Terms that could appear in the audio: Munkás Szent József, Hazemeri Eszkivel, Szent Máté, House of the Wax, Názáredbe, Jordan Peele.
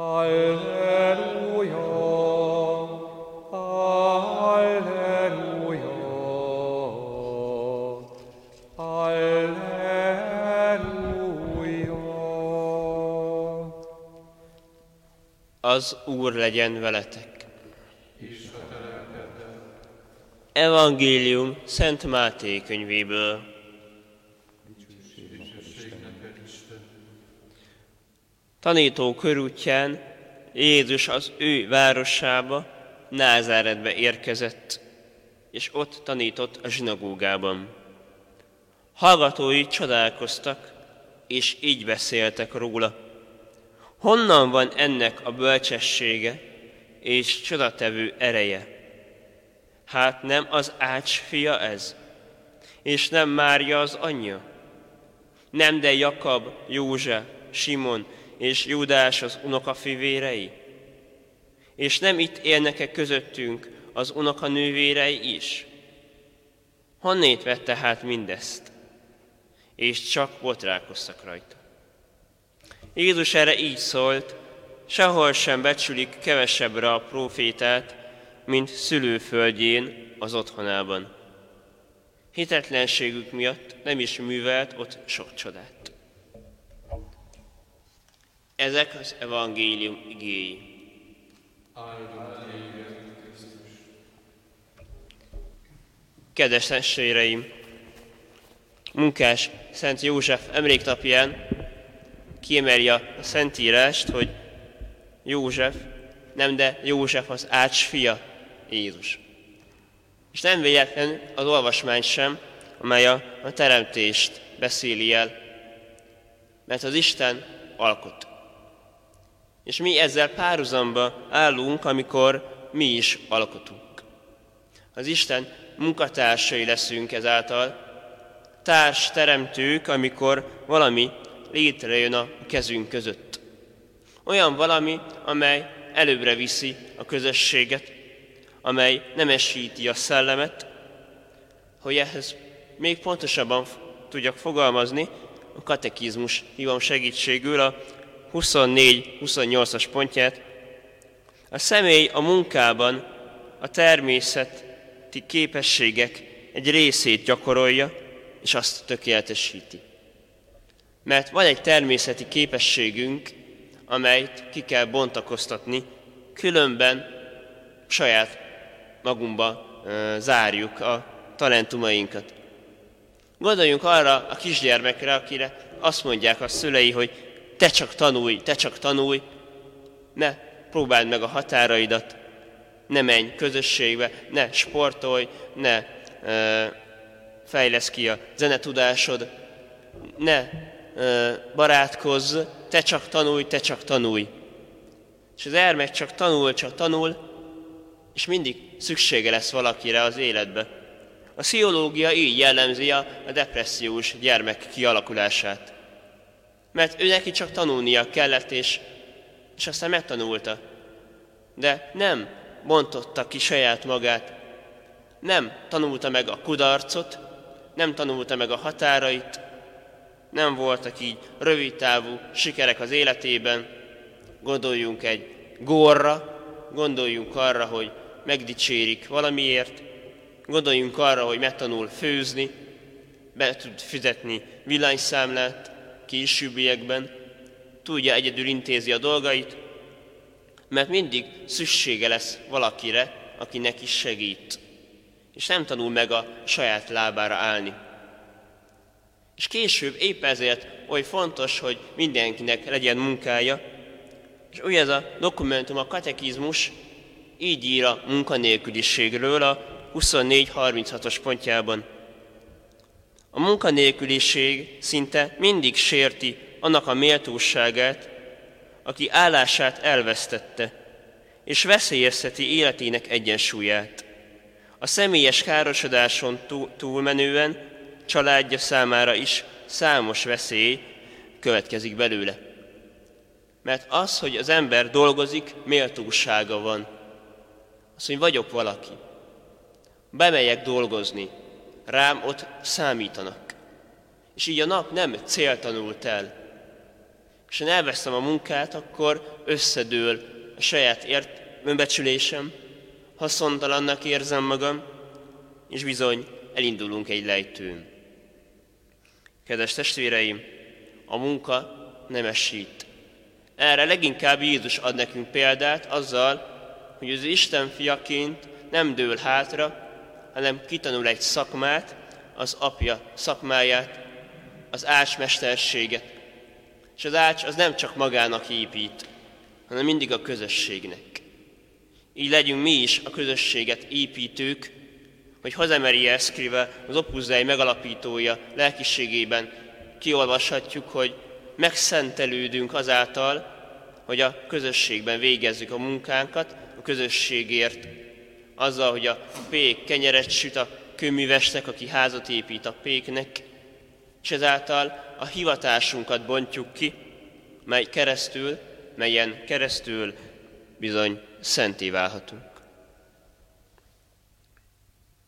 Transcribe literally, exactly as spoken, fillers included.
Halleluja, halleluja, halleluja. Az Úr legyen veletek. Evangélium Szent Máté könyvéből. Tanító körútján Jézus az ő városába, Názáredbe érkezett, és ott tanított a zsinagógában. Hallgatói csodálkoztak, és így beszéltek róla. Honnan van ennek a bölcsessége és csodatevő ereje? Hát nem az Ács fia ez, és nem Mária az anyja, nem de Jakab, József, Simon és Júdás az unokafivérei? És nem itt élnek-e közöttünk az unokanővérei is? Honnét vette hát mindezt? És csak botrálkoztak rajta. Jézus erre így szólt: sehol sem becsülik kevesebbre a prófétát, mint szülőföldjén, az otthonában. Hitetlenségük miatt nem is művelt ott sok csodát. Ezek az evangélium igéi. Kedves testvéreim! Munkás Szent József emléknapján kiemeli a Szentírást, hogy József, nem de József az Ács fia, Jézus. És nem véletlen az olvasmány sem, amely a, a teremtést beszéli el, mert az Isten alkot. És mi ezzel párhuzamba állunk, amikor mi is alkotunk. Az Isten munkatársai leszünk ezáltal, társ teremtők, amikor valami létrejön a kezünk között. Olyan valami, amely előbbre viszi a közösséget, amely nemesíti a szellemet. Hogy ehhez még pontosabban tudjak fogalmazni, a katekizmus hívom segítségül a huszonnégy-huszonnyolcas pontját. A személy a munkában a természeti képességek egy részét gyakorolja, és azt tökéletesíti. Mert van egy természeti képességünk, amelyet ki kell bontakoztatni, különben saját magunkba zárjuk a talentumainkat. Gondoljunk arra a kisgyermekre, akire azt mondják a szülei, hogy te csak tanulj, te csak tanulj, ne próbáld meg a határaidat, ne menj közösségbe, ne sportolj, ne e, fejlesz ki a zenetudásod, ne e, barátkozz, te csak tanulj, te csak tanulj. És az gyermek csak tanul, csak tanul, és mindig szüksége lesz valakire az életbe. A pszichológia így jellemzi a depressziós gyermek kialakulását. Mert ő neki csak tanulnia kellett, és, és aztán megtanulta. De nem bontotta ki saját magát, nem tanulta meg a kudarcot, nem tanulta meg a határait, nem voltak így rövidtávú sikerek az életében. Gondoljunk egy górra, gondoljunk arra, hogy megdicsérik valamiért, gondoljunk arra, hogy megtanul főzni, be tud fizetni villanyszámlát későbbiekben, tudja egyedül intézni a dolgait, mert mindig szüksége lesz valakire, aki neki segít, és nem tanul meg a saját lábára állni. És később épp ezért oly fontos, hogy mindenkinek legyen munkája, és ugye ez a dokumentum, a katekizmus így ír a munkanélküliségről a huszonnégy harminchatos pontjában. A munkanélküliség szinte mindig sérti annak a méltóságát, aki állását elvesztette, és veszélyezteti életének egyensúlyát. A személyes károsodáson túlmenően családja számára is számos veszély következik belőle. Mert az, hogy az ember dolgozik, méltósága van. Az, hogy vagyok valaki. Bemegyek dolgozni, rám ott számítanak. És így a nap nem céltanul tel. és én elveszem a munkát, akkor összedől a saját ért- önbecsülésem, haszontalannak érzem magam, és bizony elindulunk egy lejtőn. Kedves testvéreim, a munka nem esít. Erre leginkább Jézus ad nekünk példát azzal, hogy az Isten fiaként nem dől hátra, hanem kitanul egy szakmát, az apja szakmáját, az ácsmesterséget. És az ács az nem csak magának épít, hanem mindig a közösségnek. Így legyünk mi is a közösséget építők, hogy Hazemeri Eszkivel, az Opus Dei megalapítója lelkiségében kiolvashatjuk, hogy megszentelődünk azáltal, hogy a közösségben végezzük a munkánkat, a közösségért, azzal, hogy a pék kenyeret süt a kőművesnek, aki házat épít a péknek, és ezáltal a hivatásunkat bontjuk ki, mely keresztül, melyen keresztül bizony szentté válhatunk.